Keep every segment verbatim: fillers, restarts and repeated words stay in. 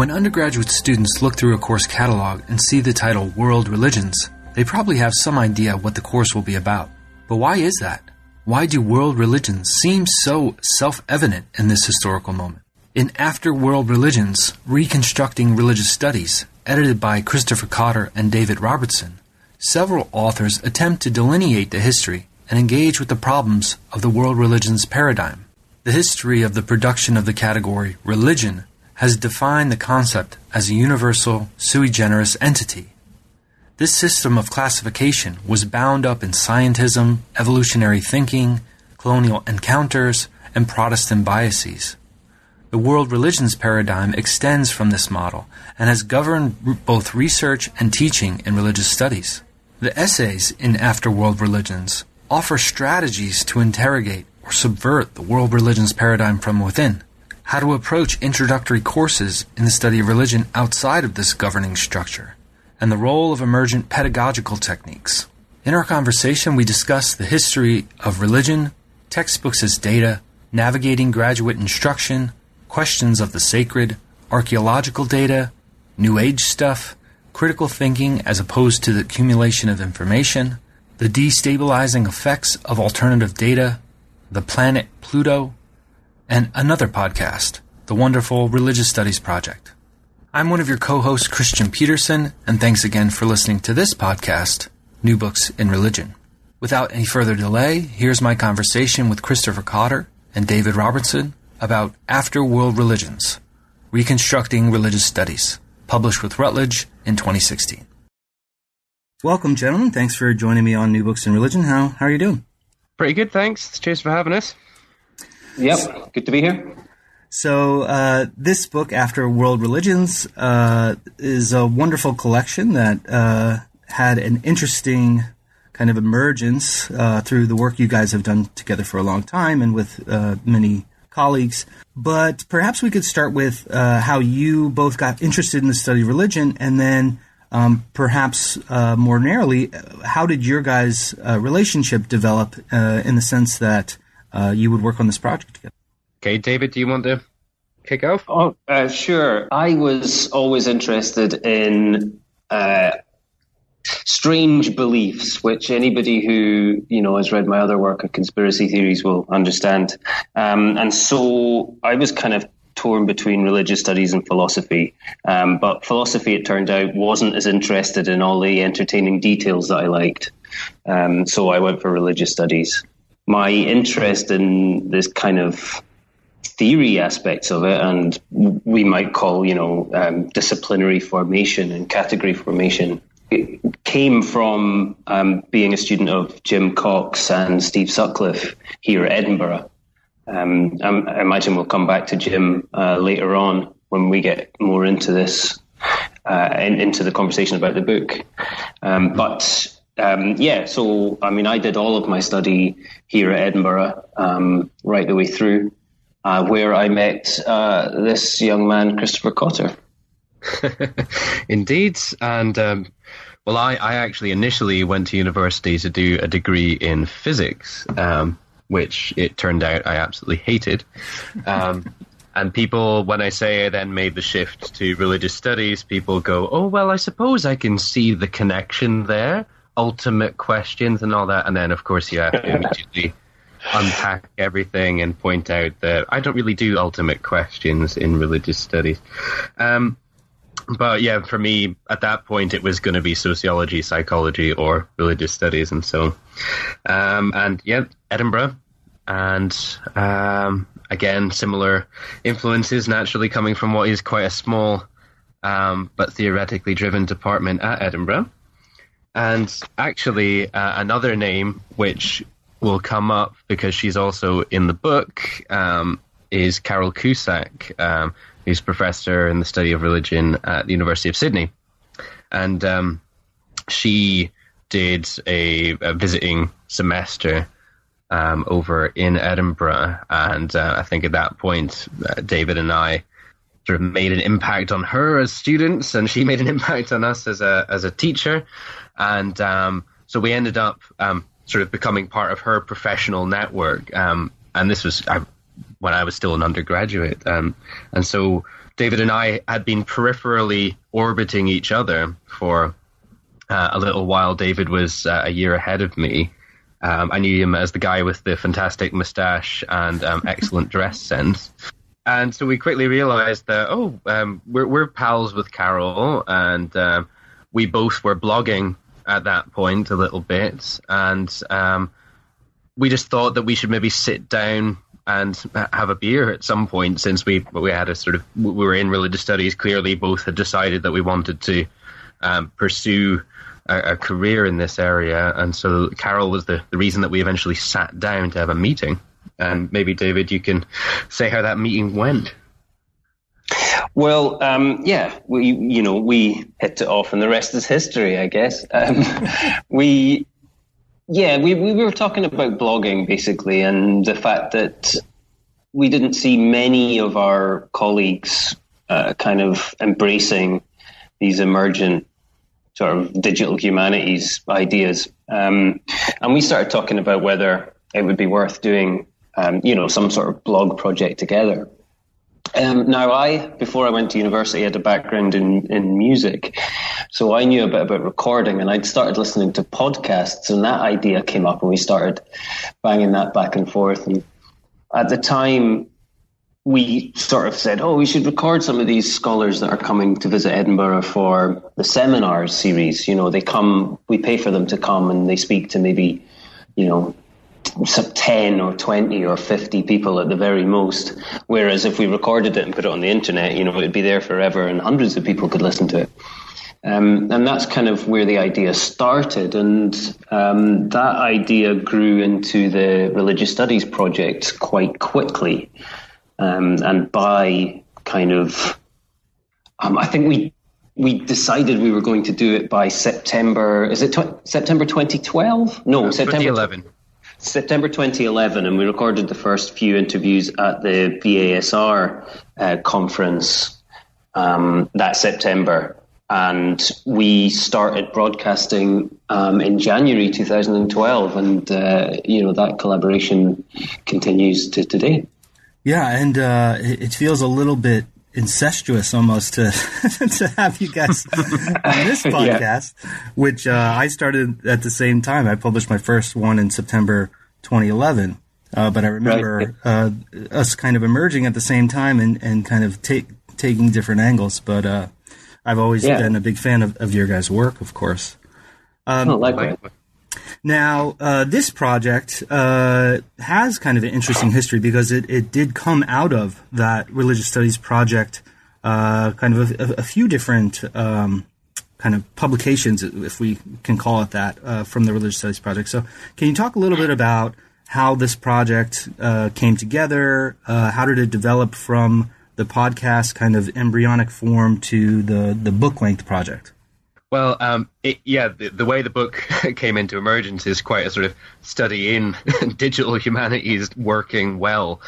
When undergraduate students look through a course catalog and see the title World Religions, they probably have some idea what the course will be about. But why is that? Why do world religions seem so self-evident in this historical moment? In After World Religions, Reconstructing Religious Studies, edited by Christopher Cotter and David Robertson, several authors attempt to delineate the history and engage with the problems of the world religions paradigm. The history of the production of the category religion has defined the concept as a universal, sui generis entity. This system of classification was bound up in scientism, evolutionary thinking, colonial encounters, and Protestant biases. The world religions paradigm extends from this model and has governed both research and teaching in religious studies. The essays in After World Religions offer strategies to interrogate or subvert the world religions paradigm from within, how to approach introductory courses in the study of religion outside of this governing structure, and the role of emergent pedagogical techniques. In our conversation, we discuss the history of religion, textbooks as data, navigating graduate instruction, questions of the sacred, archaeological data, New Age stuff, critical thinking as opposed to the accumulation of information, the destabilizing effects of alternative data, the planet Pluto, and another podcast, The Wonderful Religious Studies Project. I'm one of your co-hosts, Christian Peterson, and thanks again for listening to this podcast, New Books in Religion. Without any further delay, here's my conversation with Christopher Cotter and David Robertson about After World Religions, Reconstructing Religious Studies, published with Routledge in twenty sixteen. Welcome, gentlemen. Thanks for joining me on New Books in Religion. How, how are you doing? Pretty good, thanks. Cheers for having us. Yep, good to be here. So uh, this book, After World Religions, uh, is a wonderful collection that uh, had an interesting kind of emergence uh, through the work you guys have done together for a long time and with uh, many colleagues. But perhaps we could start with uh, how you both got interested in the study of religion, and then um, perhaps uh, more narrowly, how did your guys' uh, relationship develop uh, in the sense that uh, you would work on this project together? Okay, David, do you want to kick off? Oh, uh, sure. I was always interested in uh, strange beliefs, which anybody who, you know, has read my other work on conspiracy theories will understand. Um, and so I was kind of torn between religious studies and philosophy. Um, but philosophy, it turned out, wasn't as interested in all the entertaining details that I liked. Um, so I went for religious studies. My interest in this kind of theory aspects of it, and we might call, you know, um, disciplinary formation and category formation, it came from um, being a student of Jim Cox and Steve Sutcliffe here at Edinburgh. Um, I imagine we'll come back to Jim uh, later on when we get more into this, uh, and into the conversation about the book. Um, but Um, yeah, so, I mean, I did all of my study here at Edinburgh, um, right the way through, uh, where I met uh, this young man, Christopher Cotter. Indeed. And, um, well, I, I actually initially went to university to do a degree in physics, um, which it turned out I absolutely hated. Um And people, when I say I then made the shift to religious studies, people go, oh, well, I suppose I can see the connection there. Ultimate questions and all that, and then of course you have to immediately unpack everything and point out that I don't really do ultimate questions in religious studies. Um, but yeah, for me at that point it was going to be sociology, psychology, or religious studies, and so on. Um, and yeah, Edinburgh, and um, again similar influences naturally coming from what is quite a small um, but theoretically driven department at Edinburgh. And actually, uh, another name which will come up because she's also in the book um, is Carole Cusack, um, who's professor in the study of religion at the University of Sydney. And um, she did a, a visiting semester um, over in Edinburgh. And uh, I think at that point, uh, David and I sort of made an impact on her as students, and she made an impact on us as a as a teacher. And um, so we ended up um, sort of becoming part of her professional network. Um, and this was I, when I was still an undergraduate. Um, and so David and I had been peripherally orbiting each other for uh, a little while. David was uh, a year ahead of me. Um, I knew him as the guy with the fantastic mustache and um, excellent dress sense. And so we quickly realized that, oh, um, we're, we're pals with Carole, and um, we both were blogging at that point a little bit. And um, we just thought that we should maybe sit down and have a beer at some point, since we we had a sort of, we were in religious studies, clearly both had decided that we wanted to um, pursue a, a career in this area. And so Carole was the, the reason that we eventually sat down to have a meeting. And maybe, David, you can say how that meeting went. Well, um, yeah, we, you know, we hit it off, and the rest is history, I guess. Um, we, yeah, we, we were talking about blogging, basically, and the fact that we didn't see many of our colleagues uh, kind of embracing these emergent sort of digital humanities ideas. Um, and we started talking about whether it would be worth doing Um, you know, some sort of blog project together. Um, now, I, before I went to university, had a background in, in music. So I knew a bit about recording, and I'd started listening to podcasts, and that idea came up, and we started banging that back and forth. And at the time, we sort of said, oh, we should record some of these scholars that are coming to visit Edinburgh for the seminars series. You know, they come, we pay for them to come, and they speak to maybe, you know, some ten or twenty or fifty people at the very most, whereas if we recorded it and put it on the internet, you know, it'd be there forever and hundreds of people could listen to it. Um, and that's kind of where the idea started, and um, that idea grew into the Religious Studies Project quite quickly. Um, and by kind of, um, I think we we decided we were going to do it by September, is it tw- September twenty twelve? No, uh, September twenty eleven. September twenty eleven, and we recorded the first few interviews at the B A S R uh, conference um, that September, and we started broadcasting um, in January two thousand twelve, and uh, you know, that collaboration continues to today. Yeah, and uh, it feels a little bit incestuous almost to to have you guys on this podcast, yeah. which uh, I started at the same time. I published my first one in September twenty eleven, uh, but I remember right. uh, us kind of emerging at the same time and, and kind of take, taking different angles. But uh, I've always yeah. been a big fan of, of your guys' work, of course. Um, oh, likewise. Now, uh, this project uh, has kind of an interesting history because it, it did come out of that Religious Studies Project, uh, kind of a, a few different um, kind of publications, if we can call it that, uh, from the Religious Studies Project. So can you talk a little bit about how this project uh, came together? Uh, how did it develop from the podcast kind of embryonic form to the, the book-length project? Well, um, it, yeah, the, the way the book came into emergence is quite a sort of study in digital humanities working well.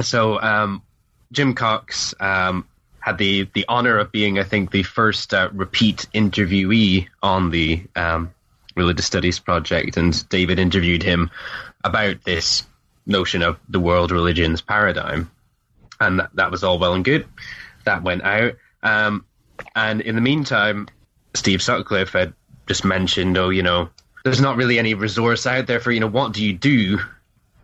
So um, Jim Cox um, had the, the honor of being, I think, the first uh, repeat interviewee on the um, Religious Studies Project, and David interviewed him about this notion of the world religions paradigm. And that, that was all well and good. That went out. Um, and in the meantime, Steve Sutcliffe had just mentioned, oh, you know, there's not really any resource out there for, you know, what do you do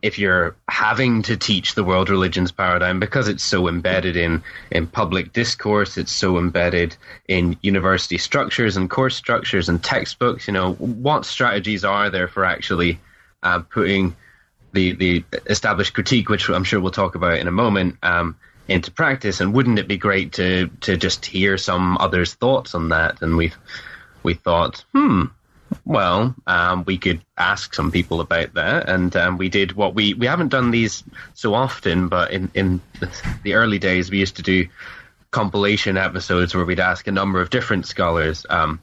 if you're having to teach the world religions paradigm, because it's so embedded in, in public discourse, it's so embedded in university structures and course structures and textbooks. You know, what strategies are there for actually uh, putting the, the established critique, which I'm sure we'll talk about in a moment, um, into practice, and wouldn't it be great to to just hear some others' thoughts on that? And we we thought, hmm, well, um, we could ask some people about that, and um, we did what we we haven't done these so often, but in in the early days we used to do compilation episodes where we'd ask a number of different scholars. Um,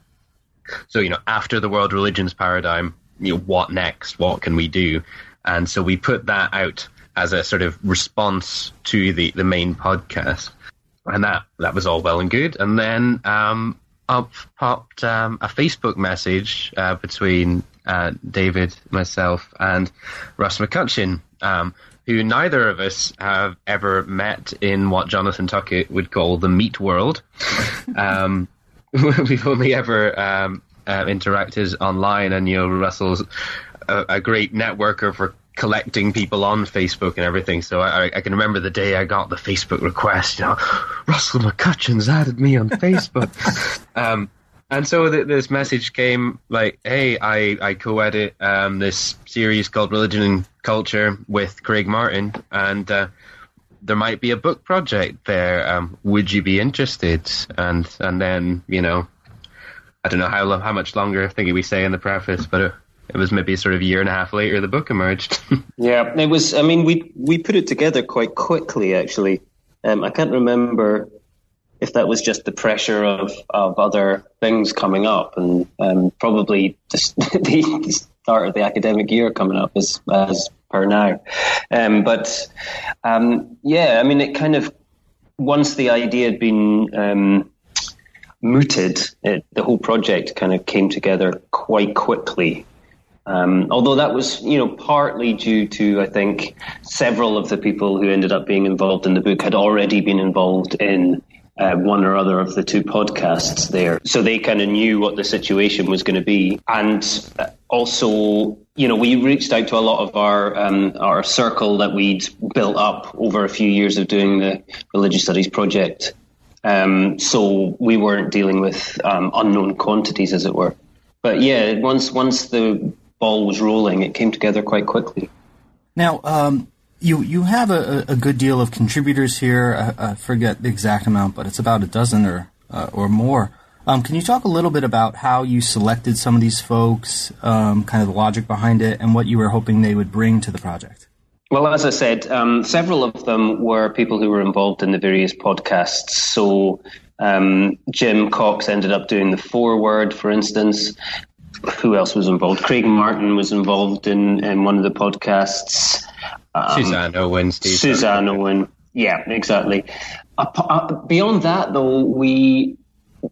so you know, after the world religions paradigm, you know, what next? What can we do? And so we put that out as a sort of response to the, the main podcast. And that, that was all well and good. And then um, up popped um, a Facebook message uh, between uh, David, myself, and Russ McCutcheon, um, who neither of us have ever met in what Jonathan Tuckett would call the meat world. Um, we've only ever um, uh, interacted online, and, you know, Russell's a, a great networker for collecting people on Facebook and everything. So I, I can remember the day I got the Facebook request, you know, Russell McCutcheon's added me on Facebook. um, and so th- this message came like, hey, I, I co-edit um, this series called Religion and Culture with Craig Martin, and uh, there might be a book project there. Um, would you be interested? And and then, you know, I don't know how lo- how much longer I think we say in the preface, but it, it was maybe sort of a year and a half later the book emerged. Yeah, it was. I mean, we we put it together quite quickly, actually. Um, I can't remember if that was just the pressure of, of other things coming up, and um, probably just the start of the academic year coming up as as per now. Um, but um, yeah, I mean, it kind of, once the idea had been um, mooted, it, the whole project kind of came together quite quickly. Um, although that was, you know, partly due to, I think, several of the people who ended up being involved in the book had already been involved in uh, one or other of the two podcasts there. So they kind of knew what the situation was going to be. And also, you know, we reached out to a lot of our um, our circle that we'd built up over a few years of doing the Religious Studies Project. Um, so we weren't dealing with um, unknown quantities, as it were. But yeah, once once the ball was rolling, it came together quite quickly. Now, um, you you have a, a good deal of contributors here. I, I forget the exact amount, but it's about a dozen or uh, or more. Um, can you talk a little bit about how you selected some of these folks, um, kind of the logic behind it, and what you were hoping they would bring to the project? Well, as I said, um, several of them were people who were involved in the various podcasts. So um, Jim Cox ended up doing the foreword, for instance. Who else was involved? Craig Martin was involved in, in one of the podcasts. Um, Suzanne Owen. Steve Suzanne Owen. Yeah, exactly. Uh, uh, beyond that, though, we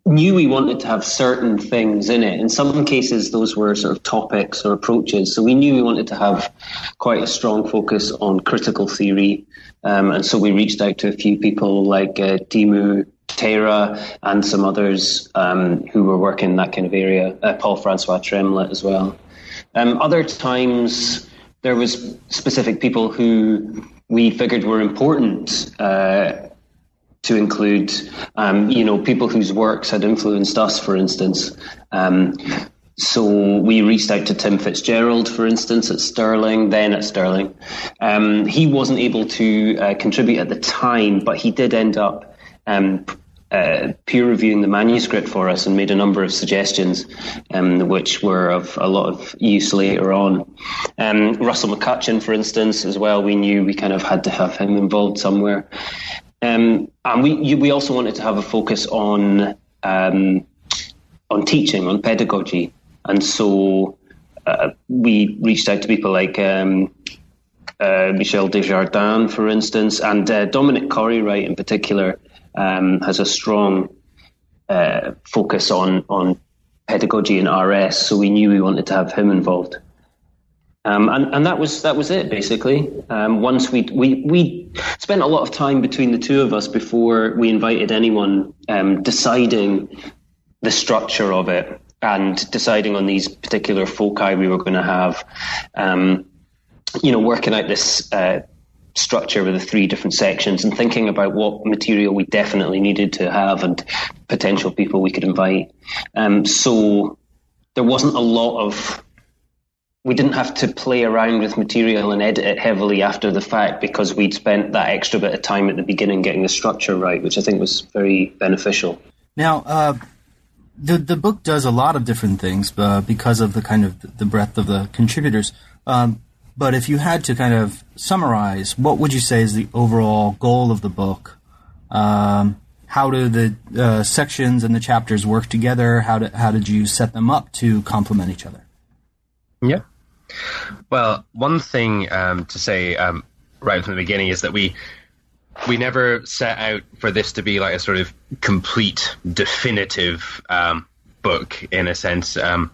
knew we wanted to have certain things in it. In some cases, those were sort of topics or approaches. So we knew we wanted to have quite a strong focus on critical theory. Um, and so we reached out to a few people like uh, Timu Tara and some others um, who were working in that kind of area, uh, Paul Francois Tremlett as well. Um, other times there was specific people who we figured were important uh, to include, um, you know, people whose works had influenced us, for instance. Um, so we reached out to Tim Fitzgerald, for instance, at Sterling, then at Sterling. Um, he wasn't able to uh, contribute at the time, but he did end up Um, uh, peer-reviewing the manuscript for us and made a number of suggestions, um, which were of a lot of use later on. Um, Russell McCutcheon, for instance, as well, we knew we kind of had to have him involved somewhere. Um, and we you, we also wanted to have a focus on um, on teaching, on pedagogy. And so uh, we reached out to people like Um, uh, Michel Desjardins, for instance, and uh, Dominic Corry, right, in particular, Um, has a strong uh, focus on, on pedagogy and R S, so we knew we wanted to have him involved. Um, and, and that was that was it, basically. Um, once we, we we spent a lot of time between the two of us before we invited anyone, um, deciding the structure of it and deciding on these particular foci we were going to have, um, you know, working out this uh structure with the three different sections and thinking about what material we definitely needed to have and potential people we could invite. Um, so there wasn't a lot of, we didn't have to play around with material and edit it heavily after the fact because we'd spent that extra bit of time at the beginning getting the structure right, which I think was very beneficial. Now, uh, the the book does a lot of different things uh, because of the kind of the breadth of the contributors. Um, But if you had to kind of summarize, what would you say is the overall goal of the book? Um, how do the uh, sections and the chapters work together? How, do, how did you set them up to complement each other? Yeah. Well, one thing um, to say um, right from the beginning is that we we never set out for this to be like a sort of complete, definitive um, book in a sense. Um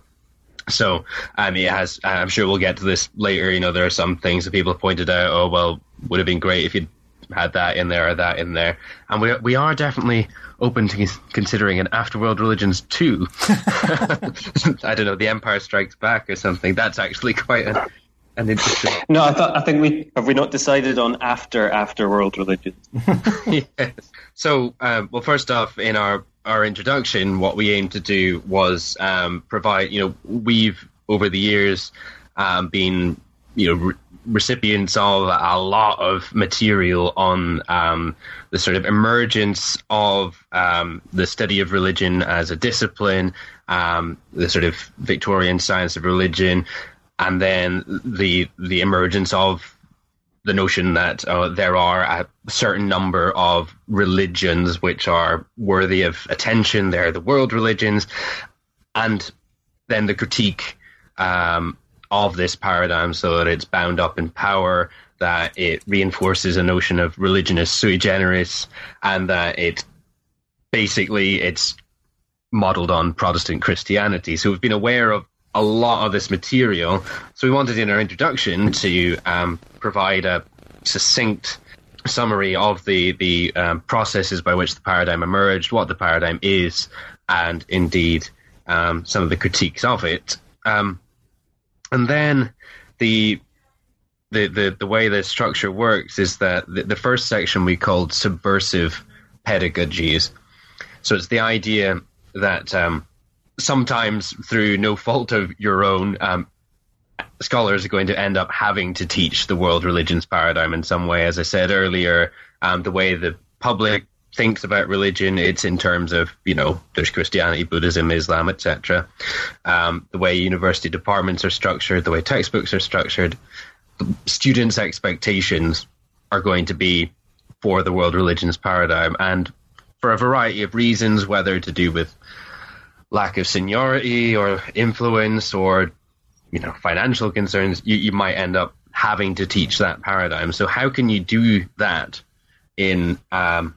So, I mean, it has, I'm sure we'll get to this later. You know, there are some things that people have pointed out. Oh, well, would have been great if you'd had that in there or that in there. And we we are definitely open to considering an After World Religions two. I don't know, The Empire Strikes Back or something. That's actually quite an, an interesting... No, I thought I think we... Have we not decided on after After World Religions? Yes. So, um, well, first off, in our, our introduction, what we aimed to do was um, provide, you know, we've, over the years, um, been, you know, re- recipients of a lot of material on um, the sort of emergence of um, the study of religion as a discipline, um, the sort of Victorian science of religion, and then the the emergence of the notion that uh, there are a certain number of religions which are worthy of attention. They're the world religions, and then the critique um of this paradigm, so that it's bound up in power, that it reinforces a notion of religion as sui generis, and that it basically it's modeled on Protestant Christianity. So we've been aware of a lot of this material. So we wanted in our introduction to um, provide a succinct summary of the, the um, processes by which the paradigm emerged, what the paradigm is, and indeed um, some of the critiques of it. Um, And then the, the the the way the structure works is that the, the first section we called subversive pedagogies. So it's the idea that um, sometimes through no fault of your own, um, scholars are going to end up having to teach the world religions paradigm in some way. As I said earlier, um, the way the public thinks about religion, it's in terms of, you know, there's Christianity, Buddhism, Islam, et cetera. Um, the way university departments are structured, the way textbooks are structured, students' expectations are going to be for the world religions paradigm. And for a variety of reasons, whether to do with lack of seniority or influence or, you know, financial concerns, you, you might end up having to teach that paradigm. So how can you do that in... Um,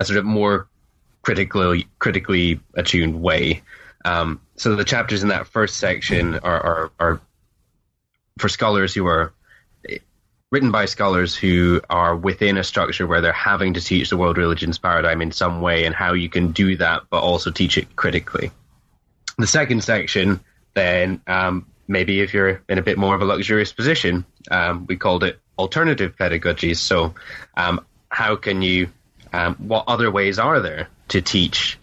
a sort of more critically critically attuned way. Um, so the chapters in that first section are, are, are for scholars who are written by scholars who are within a structure where they're having to teach the world religions paradigm in some way, and how you can do that, but also teach it critically. The second section, then, um, maybe if you're in a bit more of a luxurious position, um, we called it alternative pedagogies. So um, how can you Um, what other ways are there to teach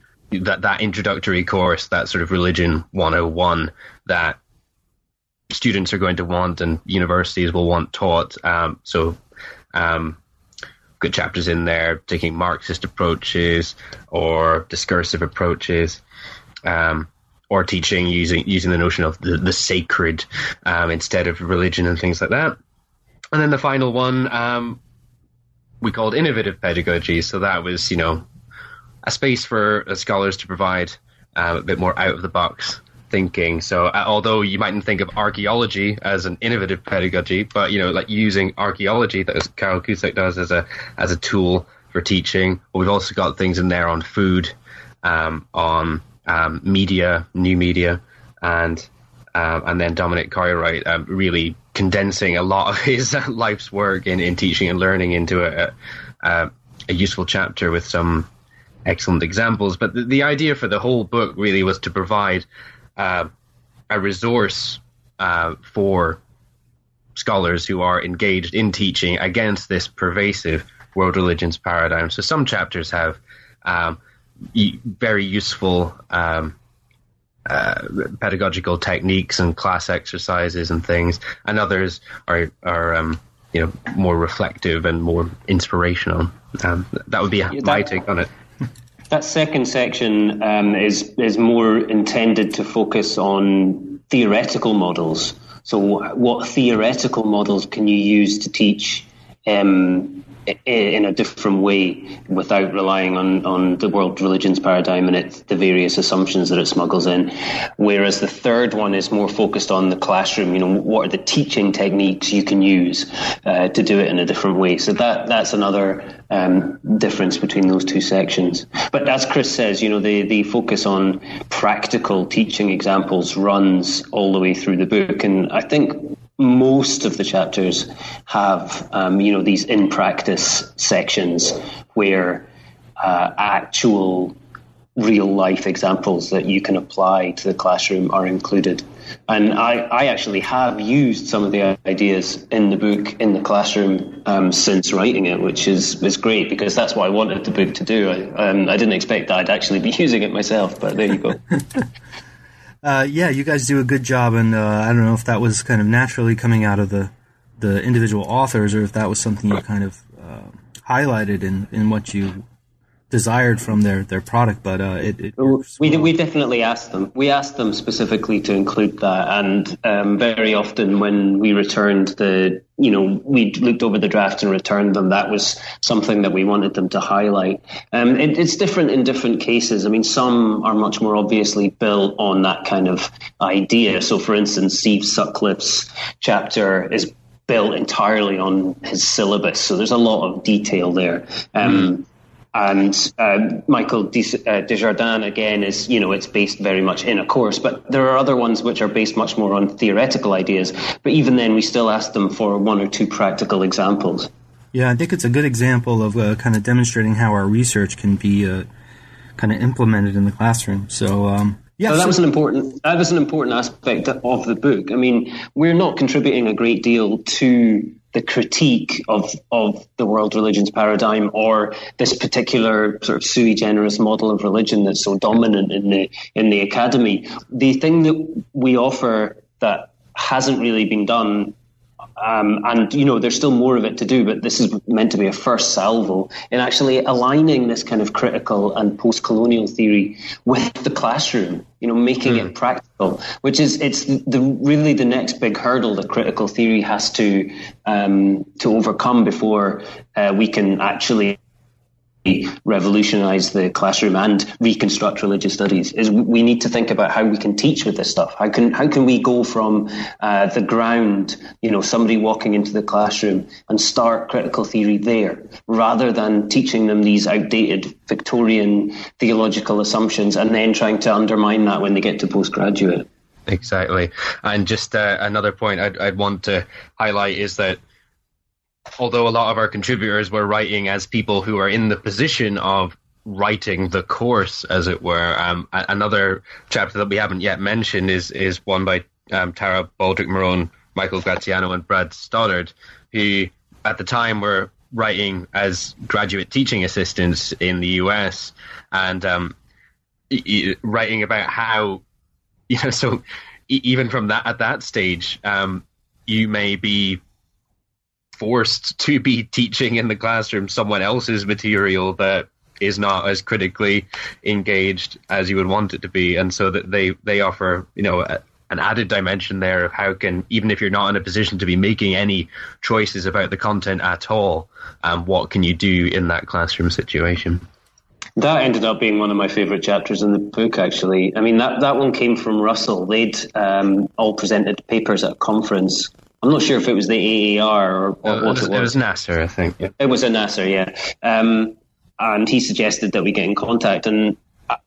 that, that introductory course, that sort of religion one oh one that students are going to want and universities will want taught? Um, so um, good chapters in there, taking Marxist approaches or discursive approaches, um, or teaching using using the notion of the, the sacred um, instead of religion and things like that. And then the final one, um we called innovative pedagogy. So that was, you know, a space for scholars to provide uh, a bit more out of the box thinking. So uh, although you mightn't think of archaeology as an innovative pedagogy, but, you know, like using archaeology that Carole Cusack does as a, as a tool for teaching. But we've also got things in there on food, um, on um, media, new media, and, um, and then Dominic Corry, right, um, really condensing a lot of his life's work in, in teaching and learning into a, a, a useful chapter with some excellent examples. But the, the idea for the whole book really was to provide uh, a resource uh, for scholars who are engaged in teaching against this pervasive world religions paradigm. So some chapters have um, e- very useful um Uh, pedagogical techniques and class exercises and things, and others are are um, you know, more reflective and more inspirational. Um, that would be yeah, that, my take on it. That second section um, is is more intended to focus on theoretical models. So, what theoretical models can you use to teach um, in a different way without relying on, on the world religions paradigm and its the various assumptions that it smuggles in. Whereas the third one is more focused on the classroom, you know, what are the teaching techniques you can use uh, to do it in a different way. So that that's another um, difference between those two sections. But as Chris says, you know, the, the focus on practical teaching examples runs all the way through the book. And I think most of the chapters have, um, you know, these in practice sections where uh, actual real life examples that you can apply to the classroom are included. And I, I actually have used some of the ideas in the book in the classroom um, since writing it, which is, is great because that's what I wanted the book to do. I, um, I didn't expect I'd actually be using it myself, but there you go. Uh, yeah, you guys do a good job, and uh, I don't know if that was kind of naturally coming out of the, the individual authors or if that was something you kind of uh, highlighted in, in what you desired from their, their product, but uh, it, it works well. We, we definitely asked them. We asked them specifically to include that, and um, very often when we returned the, you know, we looked over the draft and returned them, that was something that we wanted them to highlight. Um, it, it's different in different cases. I mean, some are much more obviously built on that kind of idea. So, for instance, Steve Sutcliffe's chapter is built entirely on his syllabus, so there's a lot of detail there. Um, mm. And uh, Michel Desjardins, again, is, you know, it's based very much in a course, but there are other ones which are based much more on theoretical ideas. But even then, we still ask them for one or two practical examples. Yeah, I think it's a good example of uh, kind of demonstrating how our research can be uh, kind of implemented in the classroom. So, um, yeah, so that was an important that was an important aspect of the book. I mean, we're not contributing a great deal to the critique of of the world religions paradigm or this particular sort of sui generis model of religion that's so dominant in the in the academy. The thing that we offer that hasn't really been done, um, and you know there's still more of it to do, but this is meant to be a first salvo in actually aligning this kind of critical and post-colonial theory with the classroom, you know, making mm. it practical, which is it's the really the next big hurdle that critical theory has to um, to overcome before uh, we can actually revolutionize the classroom and reconstruct religious studies. Is we need to think about how we can teach with this stuff. How can how can we go from uh, the ground, you know, somebody walking into the classroom and start critical theory there, rather than teaching them these outdated Victorian theological assumptions and then trying to undermine that when they get to postgraduate. Exactly. And just uh, another point I'd, I'd want to highlight is that although a lot of our contributors were writing as people who are in the position of writing the course, as it were, um, another chapter that we haven't yet mentioned is is one by um, Tara Baldrick-Moran, Michael Graziano, and Brad Stoddard, who at the time were writing as graduate teaching assistants in the U S and um, writing about how, you know, so even from that at that stage, um, you may be forced to be teaching in the classroom someone else's material that is not as critically engaged as you would want it to be. And so that they, they offer, you know, a, an added dimension there of how can, even if you're not in a position to be making any choices about the content at all, um, what can you do in that classroom situation? That ended up being one of my favourite chapters in the book, actually. I mean, that, that one came from Russell. They'd um, all presented papers at a conference. I'm not sure if it was the A A R or, or uh, what it was. It was Nasser, I think. Yeah. It was a Nasser, yeah. Um, and he suggested that we get in contact. And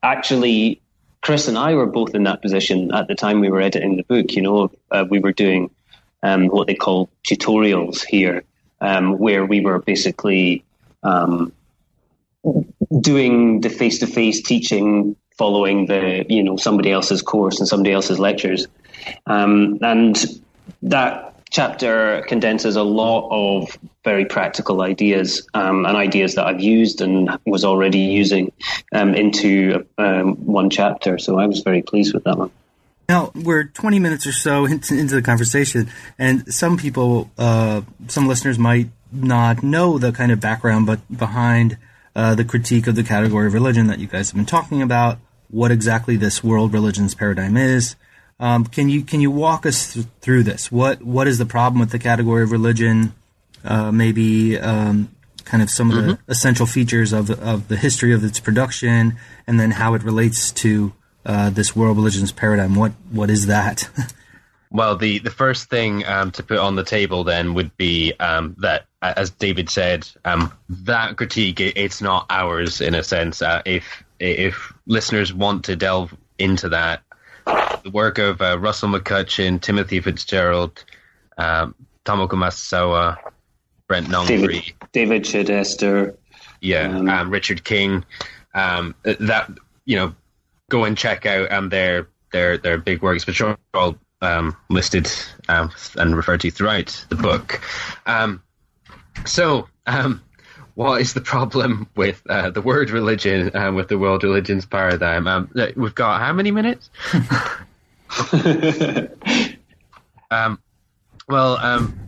actually, Chris and I were both in that position at the time we were editing the book. You know, uh, we were doing um, what they call tutorials here, um, where we were basically um, doing the face-to-face teaching following the, you know, somebody else's course and somebody else's lectures. Um, and that chapter condenses a lot of very practical ideas um, and ideas that I've used and was already using um, into um, one chapter. So I was very pleased with that one. Now, we're twenty minutes or so into, into the conversation, and some people, uh, some listeners might not know the kind of background but behind uh, the critique of the category of religion that you guys have been talking about, what exactly this world religions paradigm is. Um, can you can you walk us th- through this? What what is the problem with the category of religion? Uh, maybe um, kind of some of mm-hmm. the essential features of of the history of its production, and then how it relates to uh, this world religions paradigm. What what is that? Well, the the first thing um, to put on the table then would be um, that, as David said, um, that critique it, it's not ours in a sense. Uh, if if listeners want to delve into that. The work of uh, Russell McCutcheon, Timothy Fitzgerald, um, Tomo Kumasawa, Brent Nongri, David Chadester, yeah, um, um, Richard King. Um, that you know, go and check out um, their their their big works, which are all um, listed um, and referred to throughout the book. Um, so, um, what is the problem with uh, the word religion and uh, with the world religions paradigm? Um, we've got how many minutes? um, well, um,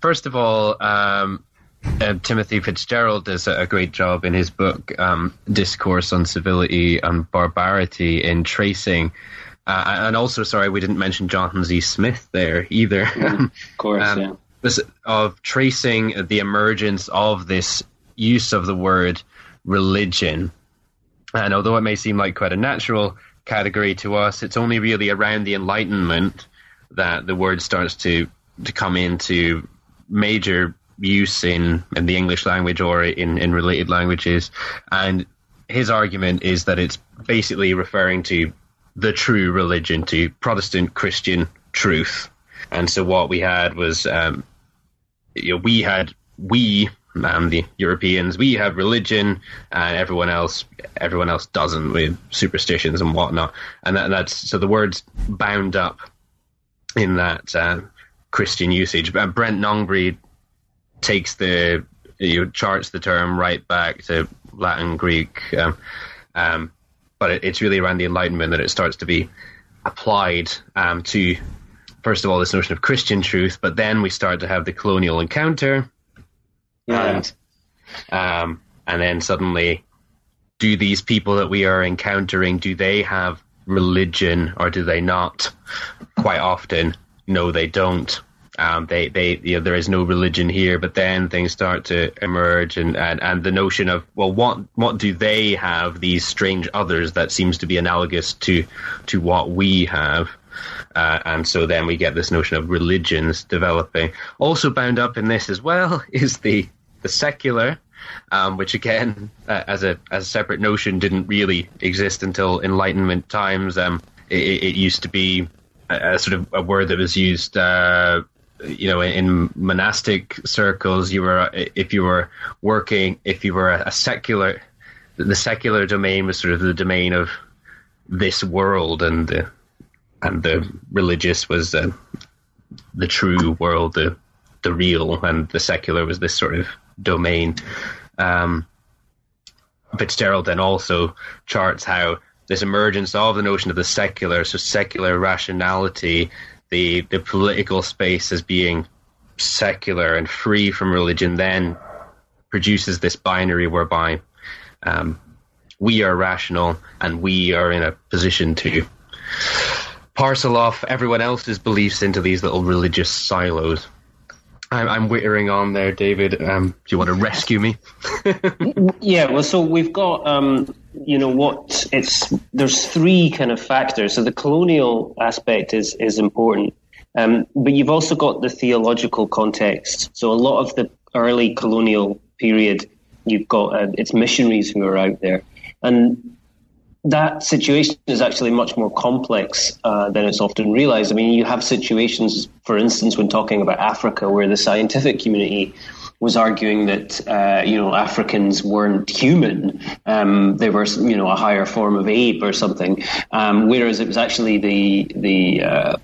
first of all. Um, Uh, Timothy Fitzgerald does a great job in his book um, Discourse on Civility and Barbarity in tracing uh, and also sorry we didn't mention Jonathan Z. Smith there either mm, of course um, yeah. this, of tracing the emergence of this use of the word religion, and although it may seem like quite a natural category to us, it's only really around the Enlightenment that the word starts to, to come into major use in, in the English language or in, in related languages. And his argument is that it's basically referring to the true religion, to Protestant Christian truth. And so what we had was, um, you know, we had, we, um, the Europeans, we have religion and everyone else, everyone else doesn't, with superstitions and whatnot. And that, that's, so the word's bound up in that uh, Christian usage. But Brent Nongri takes the, you know, charts the term right back to Latin, Greek, um, um, but it, it's really around the Enlightenment that it starts to be applied um, to, first of all, this notion of Christian truth, but then we start to have the colonial encounter, yeah. and um, and then suddenly, do these people that we are encountering, do they have religion or do they not? Quite often, no, they don't. Um, they, they, you know, there is no religion here, but then things start to emerge, and, and, and the notion of, well, what what do they have, these strange others that seems to be analogous to to what we have, uh, and so then we get this notion of religions developing. Also bound up in this as well is the the secular, um, which again, uh, as a as a separate notion, didn't really exist until Enlightenment times. Um, it, it used to be a, a sort of a word that was used. Uh, You know, in monastic circles, you were if you were working, if you were a secular, the secular domain was sort of the domain of this world, and the and the religious was the, the true world, the the real, and the secular was this sort of domain. Um, Fitzgerald then also charts how this emergence of the notion of the secular, so secular rationality. The, the political space as being secular and free from religion then produces this binary whereby um, we are rational and we are in a position to parcel off everyone else's beliefs into these little religious silos. I'm, I'm wittering on there, David. Um, do you want to rescue me? Yeah, well, so we've got, um, you know, what it's, there's three kind of factors. So the colonial aspect is, is important, um, but you've also got the theological context. So a lot of the early colonial period, you've got, uh, it's missionaries who are out there. And that situation is actually much more complex uh, than it's often realized. I mean, you have situations, for instance, when talking about Africa, where the scientific community was arguing that, uh, you know, Africans weren't human. Um, they were, you know, a higher form of ape or something. Um, whereas it was actually the, the, uh,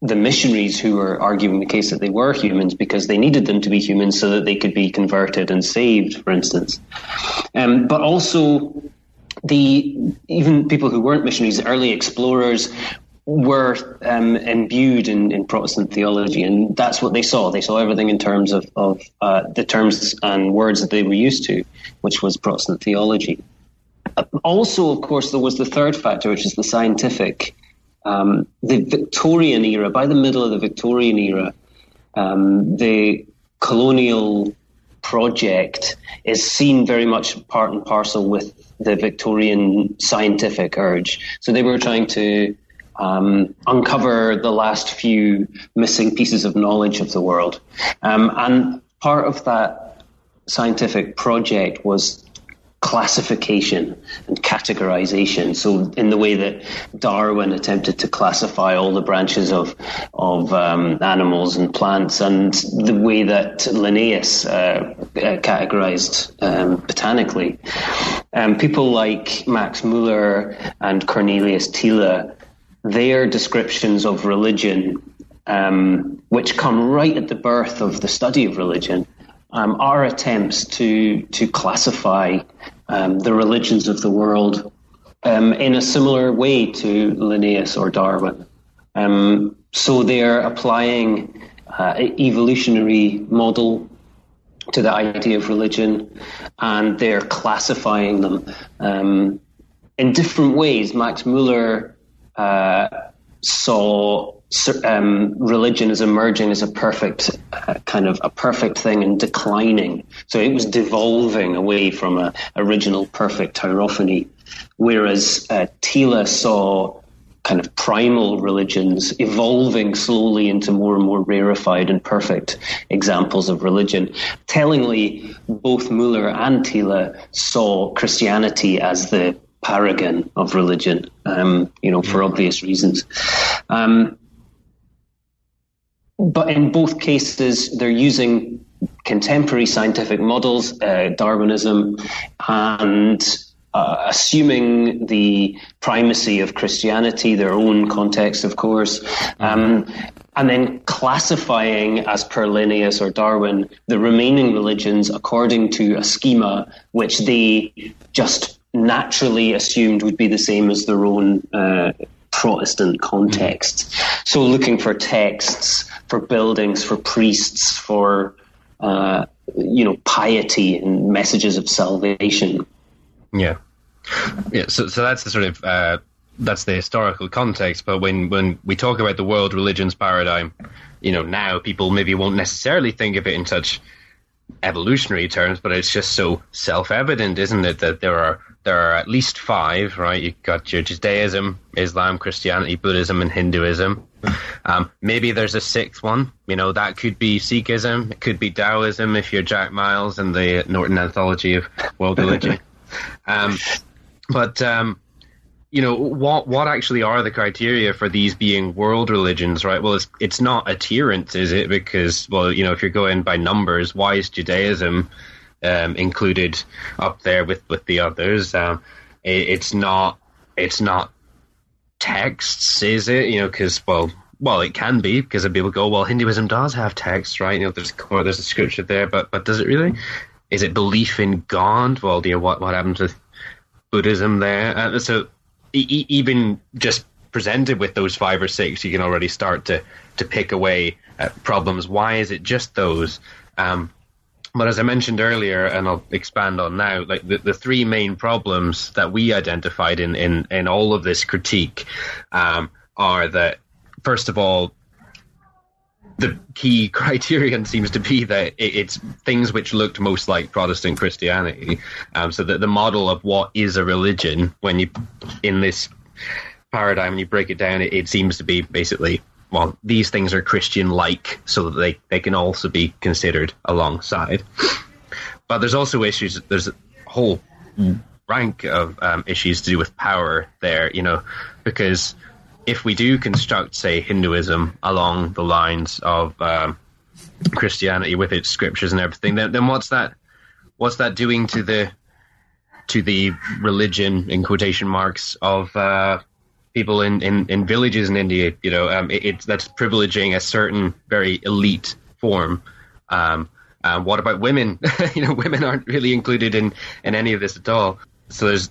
the missionaries who were arguing the case that they were humans because they needed them to be humans so that they could be converted and saved, for instance. Um, but also, The even people who weren't missionaries, early explorers, were um, imbued in, in Protestant theology, and that's what they saw. They saw everything in terms of, of uh, the terms and words that they were used to, which was Protestant theology. Also, of course, there was the third factor, which is the scientific. Um, the Victorian era, by the middle of the Victorian era, um, the colonial project is seen very much part and parcel with the Victorian scientific urge. So they were trying to um, uncover the last few missing pieces of knowledge of the world. Um, and part of that scientific project was classification and categorization. So in the way that Darwin attempted to classify all the branches of of um, animals and plants, and the way that Linnaeus uh, categorized um, botanically, um, people like Max Müller and Cornelis Tiele, their descriptions of religion, um, which come right at the birth of the study of religion, Um, our attempts to to classify um, the religions of the world um, in a similar way to Linnaeus or Darwin. Um, so they're applying uh, an evolutionary model to the idea of religion, and they're classifying them um, in different ways. Max Müller uh, saw Um, religion is emerging as a perfect uh, kind of a perfect thing and declining. So it was devolving away from a original perfect hierophany, whereas uh, Tiele saw kind of primal religions evolving slowly into more and more rarefied and perfect examples of religion. Tellingly, both Müller and Tiele saw Christianity as the paragon of religion, um, you know, for obvious reasons. Um, But in both cases, they're using contemporary scientific models, uh, Darwinism, and uh, assuming the primacy of Christianity, their own context, of course, um, and then classifying, as per Linnaeus or Darwin, the remaining religions according to a schema which they just naturally assumed would be the same as their own uh Protestant context. So looking for texts, for buildings, for priests, for, uh, you know, piety and messages of salvation. Yeah. Yeah. So, so that's the sort of, uh, that's the historical context. But when, when we talk about the world religions paradigm, you know, now people maybe won't necessarily think of it in such evolutionary terms, but it's just so self-evident, isn't it, that there are there are at least five, right? You've got your Judaism, Islam, Christianity, Buddhism, and Hinduism. Um, maybe there's a sixth one. You know, that could be Sikhism. It could be Taoism if you're Jack Miles and the Norton Anthology of World Religion. um, but, um, you know, what what actually are the criteria for these being world religions, right? Well, it's, it's not adherence, is it? Because, well, you know, if you're going by numbers, why is Judaism Um, included up there with, with the others? Um, it, it's not it's not texts, is it? You know, because well, well, it can be, because people go, well, Hinduism does have texts, right? You know, there's there's a scripture there, but but does it really? Is it belief in God? Well, you know, what what happens with Buddhism there? Uh, so e- even just presented with those five or six, you can already start to to pick away at problems. Why is it just those? Um, But as I mentioned earlier, and I'll expand on now, like the, the three main problems that we identified in, in, in all of this critique um, are that, first of all, the key criterion seems to be that it, it's things which looked most like Protestant Christianity. Um, so that the model of what is a religion, when you in this paradigm, when you break it down, it, it seems to be basically, well, these things are Christian-like, so that they, they can also be considered alongside. But there's also issues, there's a whole rank of um, issues to do with power there, you know, because if we do construct, say, Hinduism along the lines of um, Christianity with its scriptures and everything, then, then what's that? What's that doing to the to the religion, in quotation marks, of Uh, people in, in, in villages in India, you know, um, it, it, that's privileging a certain very elite form. Um, uh, what about women? You know, women aren't really included in, in any of this at all. So there's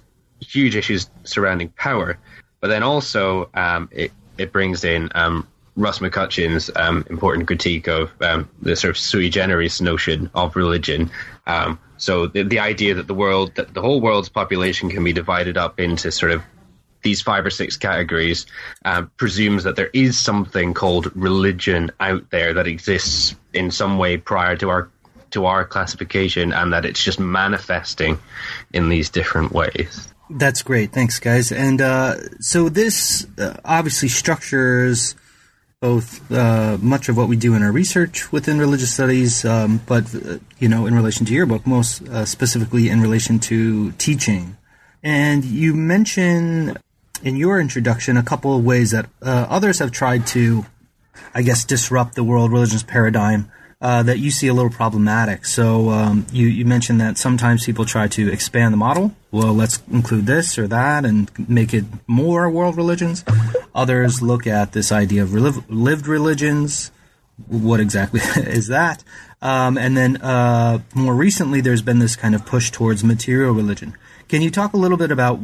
huge issues surrounding power. But then also um, it, it brings in um, Russ McCutcheon's um, important critique of um, the sort of sui generis notion of religion. Um, so the, the idea that the world, that the whole world's population can be divided up into sort of these five or six categories uh, presumes that there is something called religion out there that exists in some way prior to our to our classification, and that it's just manifesting in these different ways. That's great. Thanks, guys. And uh, so this uh, obviously structures both uh, much of what we do in our research within religious studies, um, but, uh, you know, in relation to your book, most uh, specifically in relation to teaching. And you mention in your introduction a couple of ways that uh, others have tried to, I guess, disrupt the world religions paradigm uh, that you see a little problematic. So um, you, you mentioned that sometimes people try to expand the model. Well, let's include this or that and make it more world religions. Others look at this idea of reliv- lived religions. What exactly is that? Um, and then uh, more recently, there's been this kind of push towards material religion. Can you talk a little bit about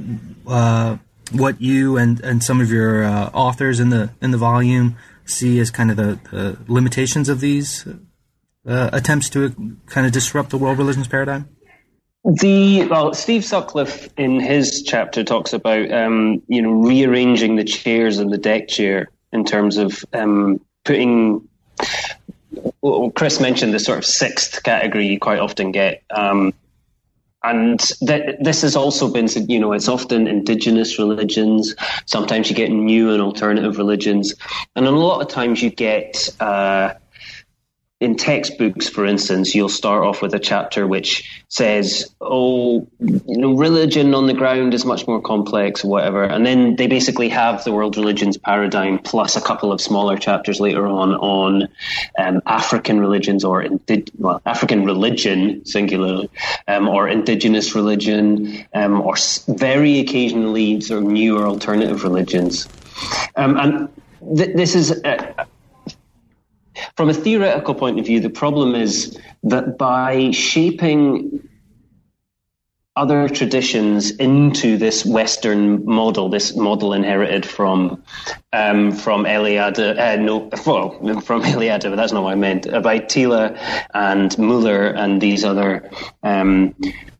uh, what you and, and some of your uh, authors in the in the volume see as kind of the, the limitations of these uh, attempts to kind of disrupt the world religions paradigm? The well, Steve Sutcliffe in his chapter talks about um, you know rearranging the chairs and the deck chair in terms of um, putting. Well, Chris mentioned the sort of sixth category you quite often get. Um, And th- this has also been, you know, it's often indigenous religions. Sometimes you get new and alternative religions. And a lot of times you get, uh, in textbooks, for instance, you'll start off with a chapter which says, oh, you know, religion on the ground is much more complex, or whatever. And then they basically have the world religions paradigm plus a couple of smaller chapters later on on um, African religions or indi- well, African religion, singularly, um, or indigenous religion, um, or very occasionally sort of new or alternative religions. Um, and th- this is... Uh, From a theoretical point of view, the problem is that by shaping other traditions into this Western model, this model inherited from um, from Eliade, uh, no, well, from Eliade, but that's not what I meant, uh, by Tiele and Müller and these other um,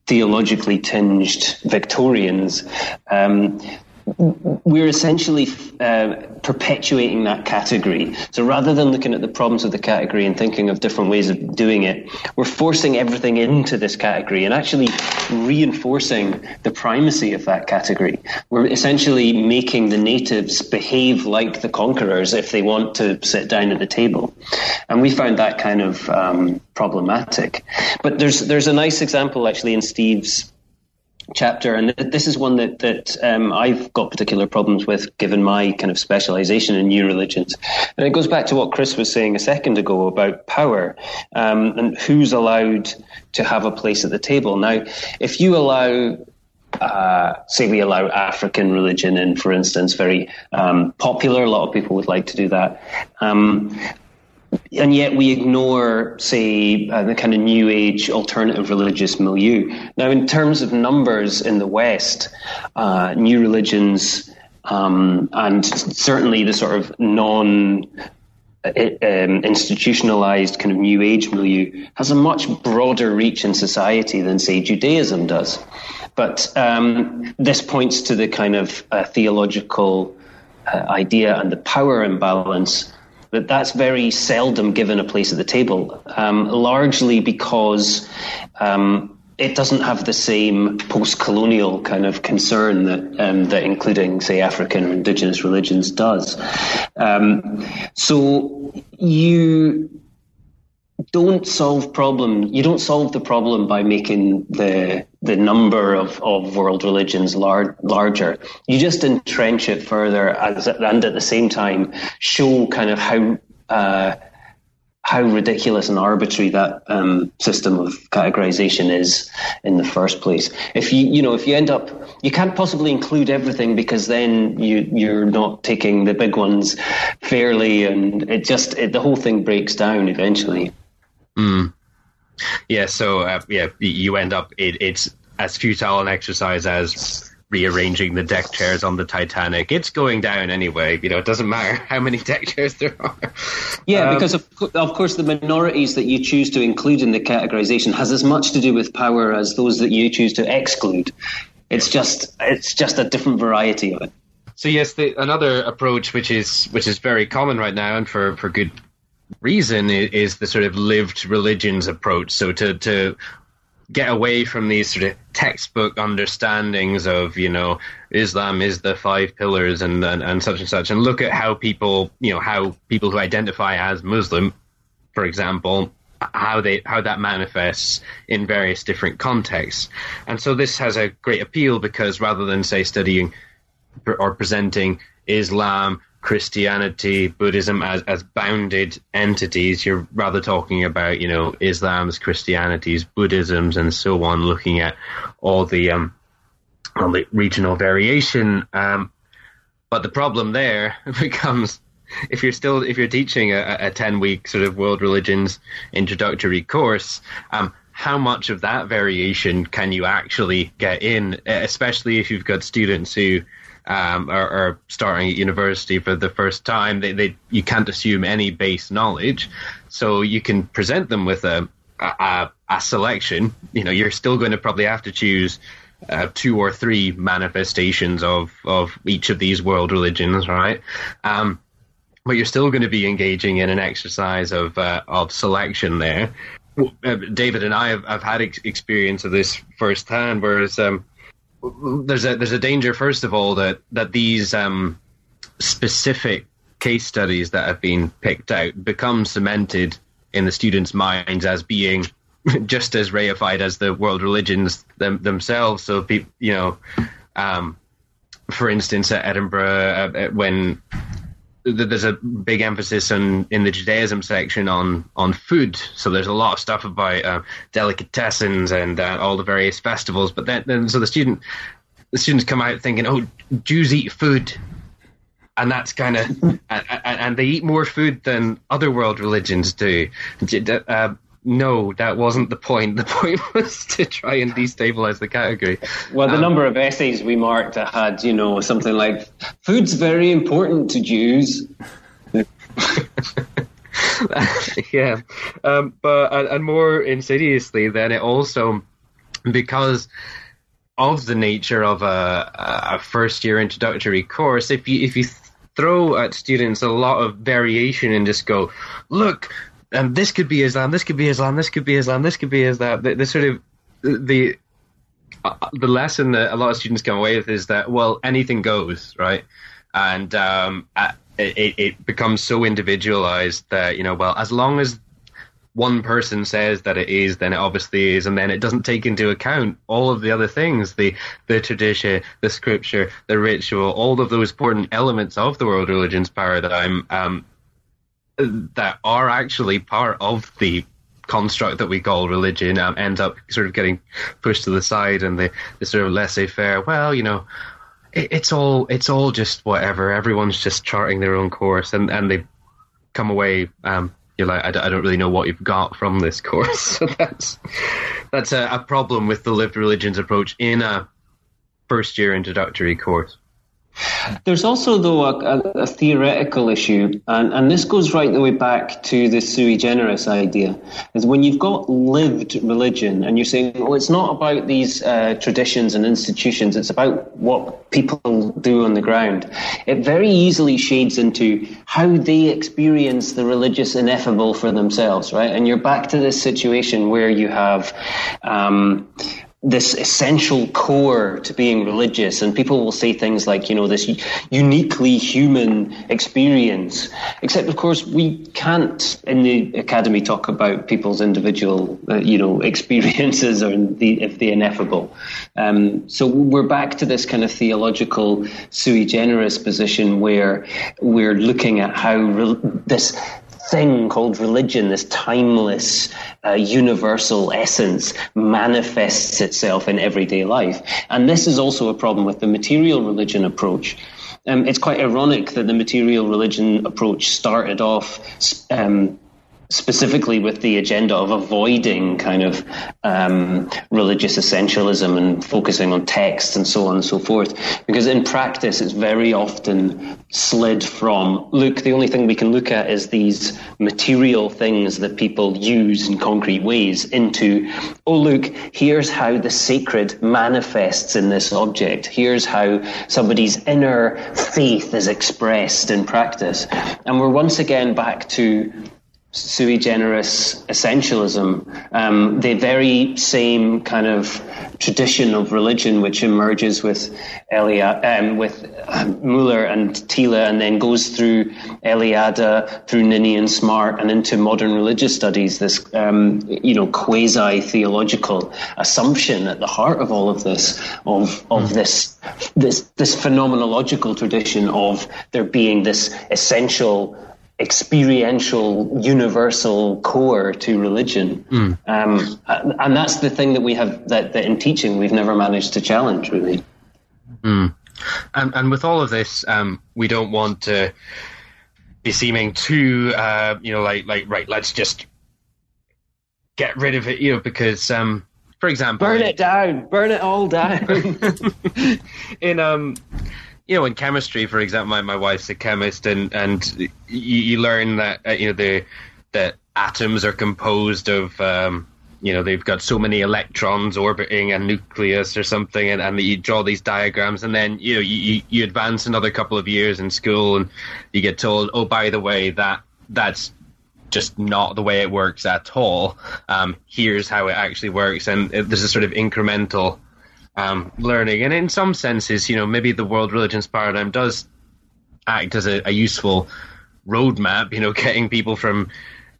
theologically tinged Victorians, um, we're essentially uh, perpetuating that category. So rather than looking at the problems of the category and thinking of different ways of doing it, we're forcing everything into this category and actually reinforcing the primacy of that category. We're essentially making the natives behave like the conquerors if they want to sit down at the table. And we found that kind of um, problematic. But there's there's a nice example actually in Steve's chapter, and this is one that that um, I've got particular problems with given my kind of specialization in new religions, and it goes back to what Chris was saying a second ago about power um, and who's allowed to have a place at the table. Now, if you allow uh, say we allow African religion in, for instance, very um, popular, a lot of people would like to do that, um, and yet we ignore, say, uh, the kind of new age alternative religious milieu. Now, in terms of numbers in the West, uh, new religions um, and certainly the sort of non um, institutionalized kind of new age milieu has a much broader reach in society than, say, Judaism does. But um, this points to the kind of uh, theological uh, idea and the power imbalance that that's very seldom given a place at the table, um, largely because um, it doesn't have the same post-colonial kind of concern that um, that including, say, African or indigenous religions does. Um, so you don't solve problem. You don't solve the problem by making the the number of, of world religions lar- larger. You just entrench it further, as, and at the same time show kind of how uh, how ridiculous and arbitrary that um, system of categorization is in the first place. If you you know if you end up, you can't possibly include everything because then you you're not taking the big ones fairly, and it just it, the whole thing breaks down eventually. Mm. Yeah, so uh, yeah, you end up it, it's as futile an exercise as rearranging the deck chairs on the Titanic. It's going down anyway. You know, it doesn't matter how many deck chairs there are. Yeah, um, because of, of course the minorities that you choose to include in the categorization has as much to do with power as those that you choose to exclude. It's just it's just a different variety of it. So yes, the, another approach which is which is very common right now and for for good reason is the sort of lived religions approach. So to to get away from these sort of textbook understandings of, you know, Islam is the five pillars and, and, and such and such, and look at how people, you know, how people who identify as Muslim, for example, how they how that manifests in various different contexts. And so this has a great appeal because rather than, say, studying or presenting Islam, Christianity, Buddhism as, as bounded entities, you're rather talking about, you know, Islams, Christianities, Buddhisms, and so on, looking at all the, um, all the regional variation. Um, but the problem there becomes, if you're still if you're teaching a, a ten-week sort of world religions introductory course, um, how much of that variation can you actually get in, especially if you've got students who Um, or, or starting at university for the first time, they, they you can't assume any base knowledge. So you can present them with a a, a selection. You know, you're still going to probably have to choose uh, two or three manifestations of, of each of these world religions, right? Um, but you're still going to be engaging in an exercise of uh, of selection there. Uh, David and I have, have had ex- experience of this firsthand, whereas um, There's a there's a danger, first of all, that that these um, specific case studies that have been picked out become cemented in the students' minds as being just as reified as the world religions them, themselves. So, pe- you know, um, for instance, at Edinburgh, uh, when there's a big emphasis on, in the Judaism section on, on food. So there's a lot of stuff about uh, delicatessens and uh, all the various festivals. But then, then so the student, the students come out thinking, oh, Jews eat food. And that's kind of, and, and they eat more food than other world religions do. Uh, no, that wasn't the point. The point was to try and destabilize the category. Well, the um, number of essays we marked that had, you know, something like, food's very important to Jews. yeah. Um, but and, and more insidiously, then it also, because of the nature of a, a first-year introductory course, if you, if you throw at students a lot of variation and just go, look, and this could be Islam, this could be Islam, this could be Islam, this could be Islam. The, the sort of the uh, the lesson that a lot of students come away with is that, well, anything goes, right? And um, it, it becomes so individualized that, you know, well, as long as one person says that it is, then it obviously is, and then it doesn't take into account all of the other things, the the tradition, the scripture, the ritual, all of those important elements of the world religions paradigm, um, that are actually part of the construct that we call religion, um, end up sort of getting pushed to the side, and the, the sort of laissez-faire, well, you know, it, it's all it's all just whatever. Everyone's just charting their own course, and, and they come away, um, you're like, I, d- I don't really know what you've got from this course. So that's, that's a, a problem with the lived religions approach in a first-year introductory course. There's also, though, a, a, a theoretical issue, and, and this goes right the way back to the sui generis idea, is when you've got lived religion and you're saying, well, it's not about these uh, traditions and institutions, it's about what people do on the ground. It very easily shades into how they experience the religious ineffable for themselves, right? And you're back to this situation where you have Um, this essential core to being religious, and people will say things like, you know, this uniquely human experience, except of course we can't in the academy talk about people's individual uh, you know experiences or the, if the ineffable, um, so we're back to this kind of theological sui generis position where we're looking at how re- this thing called religion, this timeless, uh, universal essence, manifests itself in everyday life. And this is also a problem with the material religion approach. Um, it's quite ironic that the material religion approach started off um, specifically with the agenda of avoiding kind of um, religious essentialism and focusing on texts and so on and so forth. Because in practice, it's very often slid from, look, the only thing we can look at is these material things that people use in concrete ways, into, oh, look, here's how the sacred manifests in this object. Here's how somebody's inner faith is expressed in practice. And we're once again back to sui generis essentialism, um, the very same kind of tradition of religion which emerges with Eliade, um, with Müller and Tiele, and then goes through Eliade, through Ninni and Smart, and into modern religious studies. This, um, you know, quasi-theological assumption at the heart of all of this, of of this this this phenomenological tradition of there being this essential, experiential, universal core to religion. Mm. Um, and that's the thing that we have, that, that in teaching we've never managed to challenge, really. Mm. And, and with all of this, um, we don't want to be seeming too, uh, you know, like, like, right, let's just get rid of it, you know, because, um, for example... Burn it down! Burn it all down! in... um. You know, in chemistry, for example, my, my wife's a chemist, and and you, you learn that uh, you know the that atoms are composed of um, you know they've got so many electrons orbiting a nucleus or something, and, and you draw these diagrams, and then you know you, you advance another couple of years in school, and you get told, oh, by the way, that that's just not the way it works at all. Um, here's how it actually works, and there's a sort of incremental Um, learning, and in some senses, you know, maybe the world religions paradigm does act as a, a useful roadmap, you know, getting people from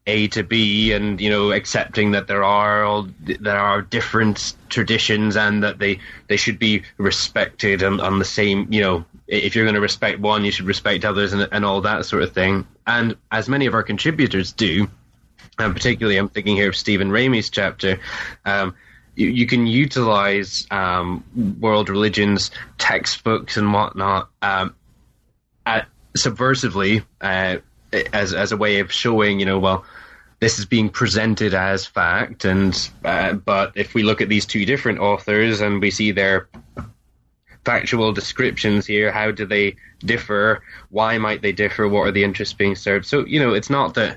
A to B, and you know, accepting that there are all, there are different traditions, and that they, they should be respected on, on the same, you know, if you're going to respect one, you should respect others, and, and all that sort of thing. And as many of our contributors do, and particularly I'm thinking here of Stephen Ramey's chapter, um, you can utilize um, world religions, textbooks and whatnot um, at, subversively uh, as as a way of showing, you know, well, this is being presented as fact. And uh, but if we look at these two different authors and we see their factual descriptions here, how do they differ? Why might they differ? What are the interests being served? So, you know, it's not that...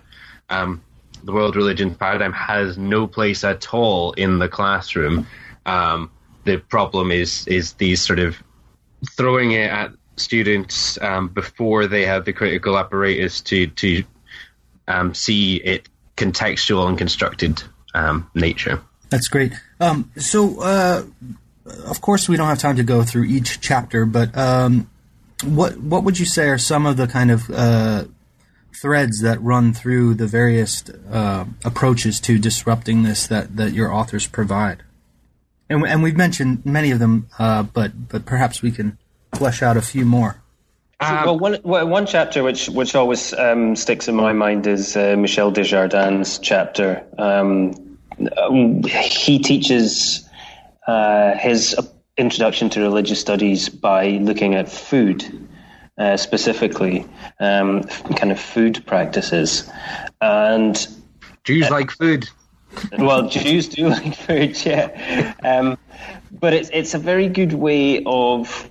Um, the world religion paradigm has no place at all in the classroom. Um, the problem is is these sort of throwing it at students um, before they have the critical apparatus to to um, see it contextual and constructed um, nature. That's great. Um, so, uh, of course, we don't have time to go through each chapter, but um, what what would you say are some of the kind of uh, threads that run through the various uh, approaches to disrupting this that, that your authors provide? And, and we've mentioned many of them, uh, but but perhaps we can flesh out a few more. Um, well, one well, one chapter which which always um, sticks in my mind is uh, Michel Desjardins' chapter. Um, he teaches uh, his introduction to religious studies by looking at food. Uh, specifically, um, kind of food practices, and Jews uh, like food. Well, Jews do like food, yeah. Um, but it's it's a very good way of.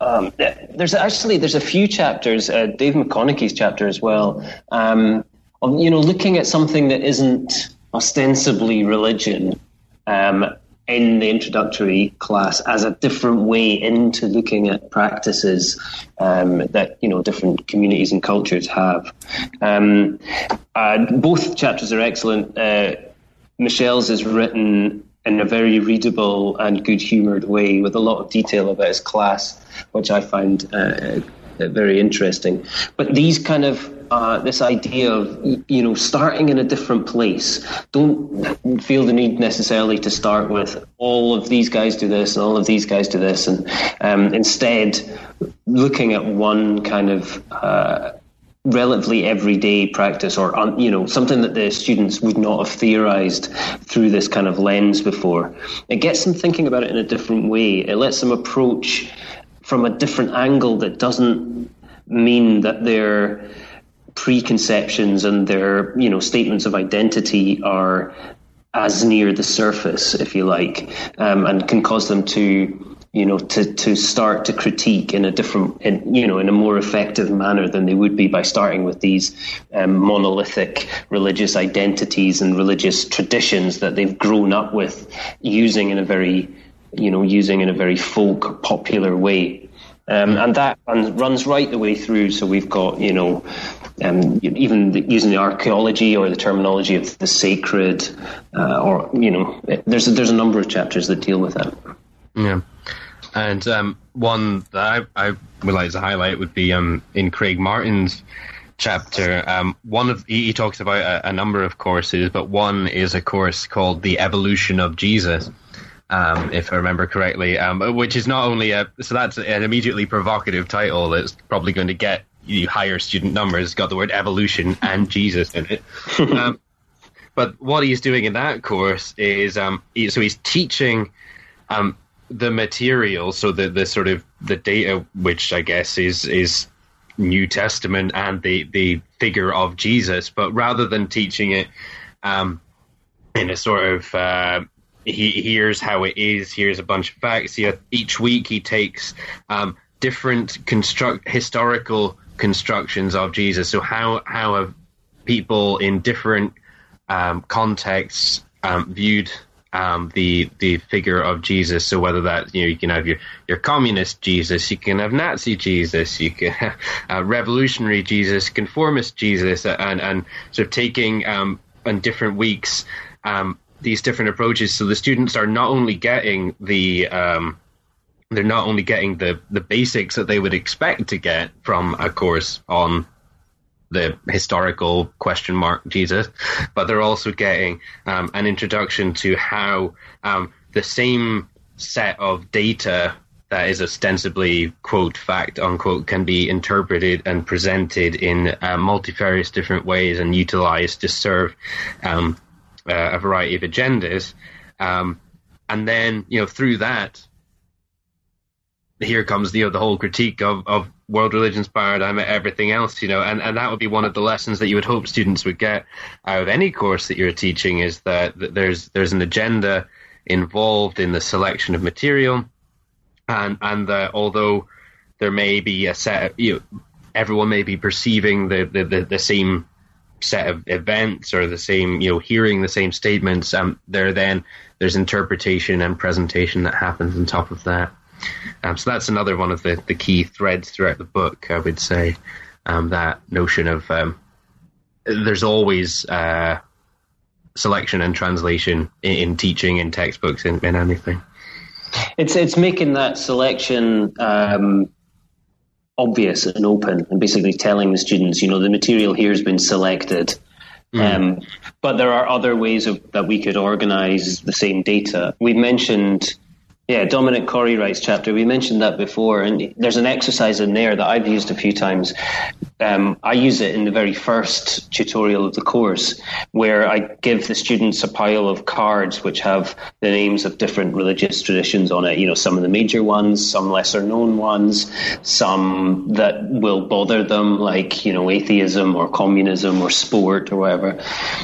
Um, there's actually there's a few chapters. Uh, Dave McConaughey's chapter as well. Um, of, you know, looking at something that isn't ostensibly religion. Um, in the introductory class as a different way into looking at practices um, that, you know, different communities and cultures have. Um, uh, both chapters are excellent. Uh, Michel's is written in a very readable and good-humoured way with a lot of detail about his class, which I find uh, very interesting. But these kind of Uh, this idea of, you know, starting in a different place. Don't feel the need necessarily to start with all of these guys do this and all of these guys do this. And um, instead, looking at one kind of uh, relatively everyday practice or, um, you know, something that the students would not have theorized through this kind of lens before. It gets them thinking about it in a different way. It lets them approach from a different angle that doesn't mean that they're preconceptions and their, you know, statements of identity are as near the surface, if you like, um, and can cause them to, you know, to, to start to critique in a different, in, you know, in a more effective manner than they would be by starting with these um, monolithic religious identities and religious traditions that they've grown up with, using in a very, you know, using in a very folk popular way. Um, and that runs, runs right the way through. So we've got, you know, um, even the, using the archaeology or the terminology of the sacred, uh, or, you know, there's a, there's a number of chapters that deal with that. Yeah. And um, one that I, I would like to highlight would be um, in Craig Martin's chapter. Um, one of he, he talks about a, a number of courses, but one is a course called The Evolution of Jesus. Um, if I remember correctly, um, which is not only a so that's an immediately provocative title that's probably going to get you higher student numbers. It's got the word evolution and Jesus in it. Um, but what he's doing in that course is um, he, so he's teaching um, the material, so the the sort of the data, which I guess is is New Testament and the the figure of Jesus. But rather than teaching it um, in a sort of uh, He here's how it is. Here's a bunch of facts. He, each week he takes um, different construct historical constructions of Jesus. So how how have people in different um, contexts um, viewed um, the the figure of Jesus? So whether that you know you can have your, your communist Jesus, you can have Nazi Jesus, you can have uh, revolutionary Jesus, conformist Jesus, and and sort of taking um, on different weeks. Um, these different approaches, so the students are not only getting the um, they're not only getting the, the basics that they would expect to get from a course on the historical question mark Jesus, but they're also getting um, an introduction to how um, the same set of data that is ostensibly quote fact unquote can be interpreted and presented in uh, multifarious different ways and utilized to serve um, Uh, a variety of agendas, um, and then you know through that, here comes the you know, the whole critique of, of world religions paradigm and everything else, you know, and, and that would be one of the lessons that you would hope students would get out of any course that you're teaching is that, that there's there's an agenda involved in the selection of material, and and that although there may be a set of, you know, everyone may be perceiving the the, the, the same set of events or the same, you know, hearing the same statements. Um, there then there's interpretation and presentation that happens on top of that. Um, so that's another one of the, the key threads throughout the book, I would say. Um, that notion of um, there's always uh, selection and translation in, in teaching, in textbooks, in, in anything. It's it's making that selection. Um... obvious and open and basically telling the students, you know, the material here has been selected. Mm. Um, but there are other ways of, that we could organize the same data. We mentioned, yeah, Dominic Corry writes chapter. We mentioned that before. And there's an exercise in there that I've used a few times. Um, I use it in the very first tutorial of the course where I give the students a pile of cards which have the names of different religious traditions on it. You know, some of the major ones, some lesser known ones, some that will bother them like, you know, atheism or communism or sport or whatever.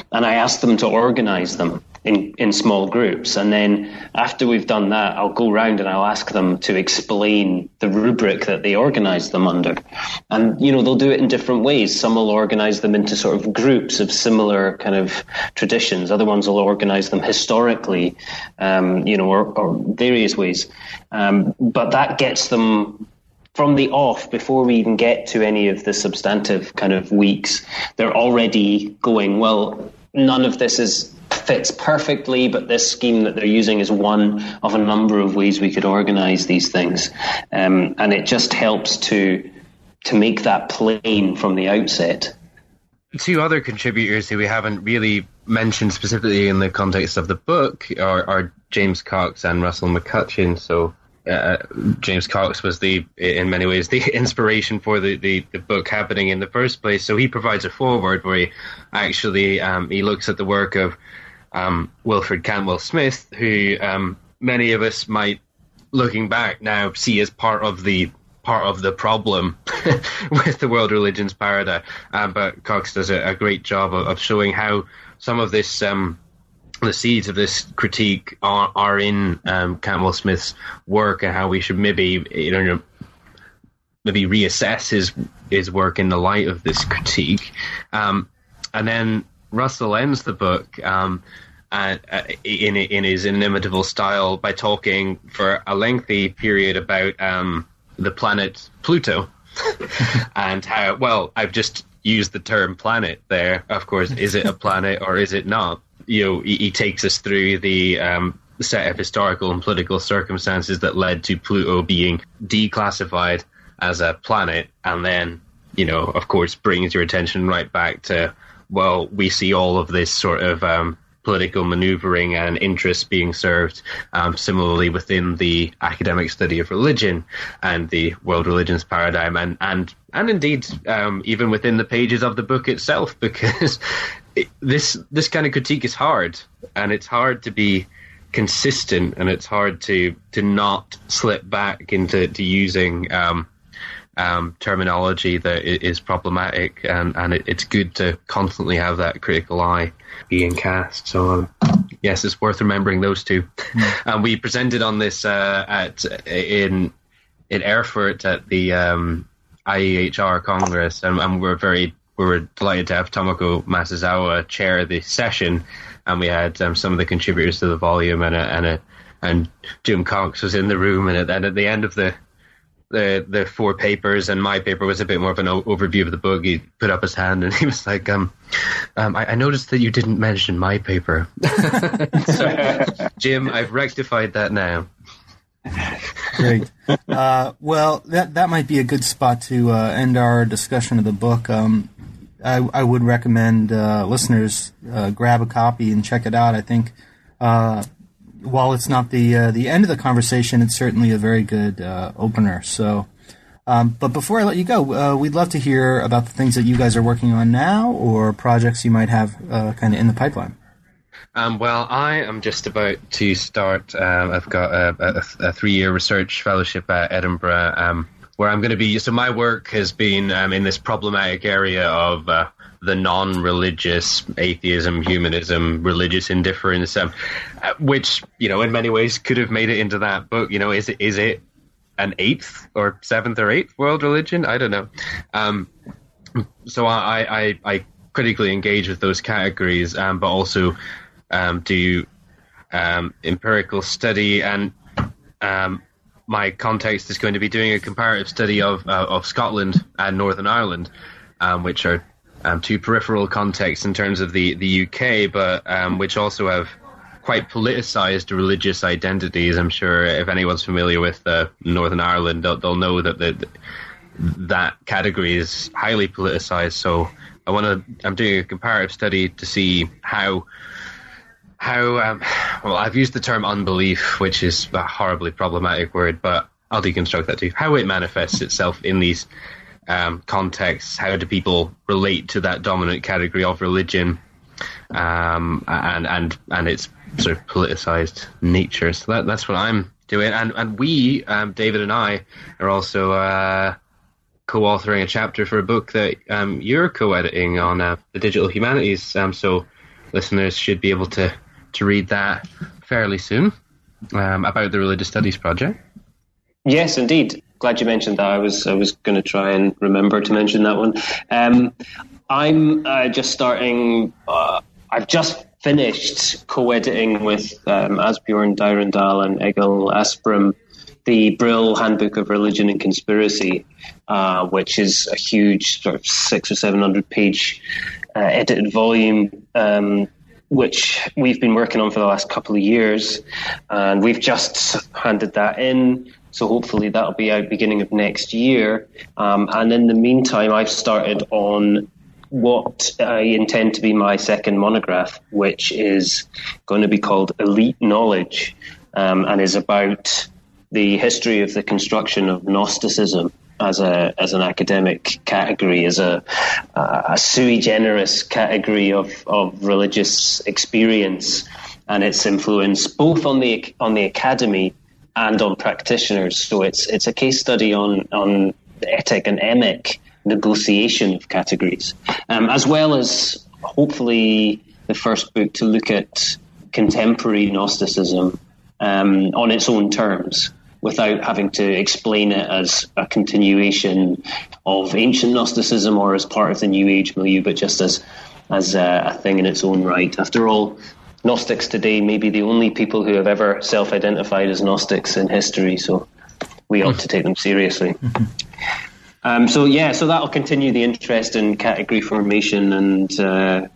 And I ask them to organize them in, in small groups. And then after we've done that, I'll go round and I'll ask them to explain the rubric that they organize them under. And, you know, they'll do it in different ways. Some will organize them into sort of groups of similar kind of traditions. Other ones will organize them historically, um, you know, or, or various ways. Um, but that gets them from the off, before we even get to any of the substantive kind of weeks, they're already going, well, none of this is fits perfectly, but this scheme that they're using is one of a number of ways we could organize these things. Um, and it just helps to to make that plain from the outset. Two other contributors who we haven't really mentioned specifically in the context of the book are, are James Cox and Russell McCutcheon. So uh, James Cox was the, in many ways, the inspiration for the, the, the book happening in the first place. So he provides a foreword where he actually um, he looks at the work of Um, Wilfred Cantwell Smith, who um, many of us might, looking back now, see as part of the part of the problem with the world religions paradigm. Um, but Cox does a, a great job of, of showing how some of this, um, the seeds of this critique are, are in um, Cantwell Smith's work, and how we should maybe, you know, maybe reassess his his work in the light of this critique, um, and then. Russell ends the book um, uh, in in his inimitable style by talking for a lengthy period about um, the planet Pluto and how, well, I've just used the term planet there. Of course, is it a planet or is it not? You know, he, he takes us through the um, set of historical and political circumstances that led to Pluto being declassified as a planet, and then, you know, of course, brings your attention right back to, well, we see all of this sort of um, political maneuvering and interests being served um, similarly within the academic study of religion and the world religions paradigm, and and, and indeed um, even within the pages of the book itself, because it, this this kind of critique is hard, and it's hard to be consistent, and it's hard to to not slip back into to using um, um, terminology that is problematic, and, and it, it's good to constantly have that critical eye being cast. So um, yes, it's worth remembering those two. And we presented on this uh, at in in Erfurt at the um, I E H R Congress, and, and we're very we were delighted to have Tomoko Masazawa chair the session. And we had um, some of the contributors to the volume, and a, and a, and Jim Cox was in the room. And at, at the end of the, the the four papers, and my paper was a bit more of an o- overview of the book, he put up his hand and he was like, "Um, um I, I noticed that you didn't mention my paper." So, Jim, I've rectified that now. Great. Uh, well, that that might be a good spot to uh, end our discussion of the book. Um, I, I would recommend uh, listeners uh, grab a copy and check it out. I think uh, while it's not the uh, the end of the conversation, it's certainly a very good uh, opener. So, um, but before I let you go, uh, we'd love to hear about the things that you guys are working on now, or projects you might have uh, kind of in the pipeline. Um, well, I am just about to start. Um, I've got a, a, a three-year research fellowship at Edinburgh. Um, Where I'm going to be, so my work has been um, in this problematic area of uh, the non-religious atheism, humanism, religious indifference, um, which, you know, in many ways could have made it into that book. You know, is it is it an eighth or seventh or eighth world religion? I don't know. Um, so I, I I critically engage with those categories, um, but also um, do um, empirical study and. Um, My context is going to be doing a comparative study of uh, of Scotland and Northern Ireland, um, which are um, two peripheral contexts in terms of the, the U K, but um, which also have quite politicized religious identities. I'm sure if anyone's familiar with uh, Northern Ireland, they'll, they'll know that the, that category is highly politicized. So I want to. I'm doing a comparative study to see how. How um, well, I've used the term unbelief, which is a horribly problematic word, but I'll deconstruct that too. How it manifests itself in these um, contexts. How do people relate to that dominant category of religion, um, and and and its sort of politicized nature? So that, that's what I'm doing, and and we, um, David and I, are also uh, co-authoring a chapter for a book that um, you're co-editing on uh, the digital humanities. Um, so listeners should be able to. to read that fairly soon, um, about the Religious Studies Project. Yes, indeed. Glad you mentioned that. I was I was going to try and remember to mention that one. Um, I'm uh, just starting, uh, I've just finished co-editing with um, Asbjorn Dyrendal and Egil Asprum the Brill Handbook of Religion and Conspiracy, uh, which is a huge sort of six or seven hundred page uh, edited volume, um which we've been working on for the last couple of years, and we've just handed that in. So hopefully that'll be out beginning of next year. Um, and in the meantime, I've started on what I intend to be my second monograph, which is going to be called Elite Knowledge, um, and is about the history of the construction of Gnosticism as a as an academic category, as a, uh, a sui generis category of, of religious experience, and its influence both on the on the academy and on practitioners. So it's it's a case study on on the etic and emic negotiation of categories, um, as well as hopefully the first book to look at contemporary Gnosticism um, on its own terms, without having to explain it as a continuation of ancient Gnosticism or as part of the New Age milieu, but just as as a, a thing in its own right. After all, Gnostics today may be the only people who have ever self-identified as Gnostics in history, so we ought to take them seriously. Mm-hmm. Um, so yeah, so that'll continue the interest in category formation and uh,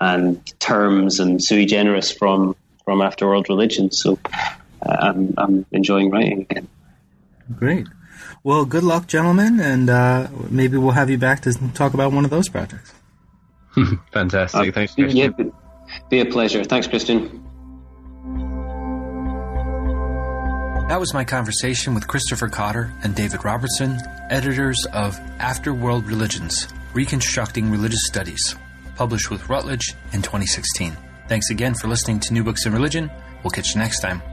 and terms and sui generis from from After World Religions. So uh, I'm I'm enjoying writing again. Great. Well, good luck, gentlemen, and uh, maybe we'll have you back to talk about one of those projects. Fantastic. Uh, Thanks, Christian. Yeah, be a pleasure. Thanks, Christian. That was my conversation with Christopher Cotter and David Robertson, editors of After World Religions, Reconstructing Religious Studies, published with Routledge in twenty sixteen. Thanks again for listening to New Books in Religion. We'll catch you next time.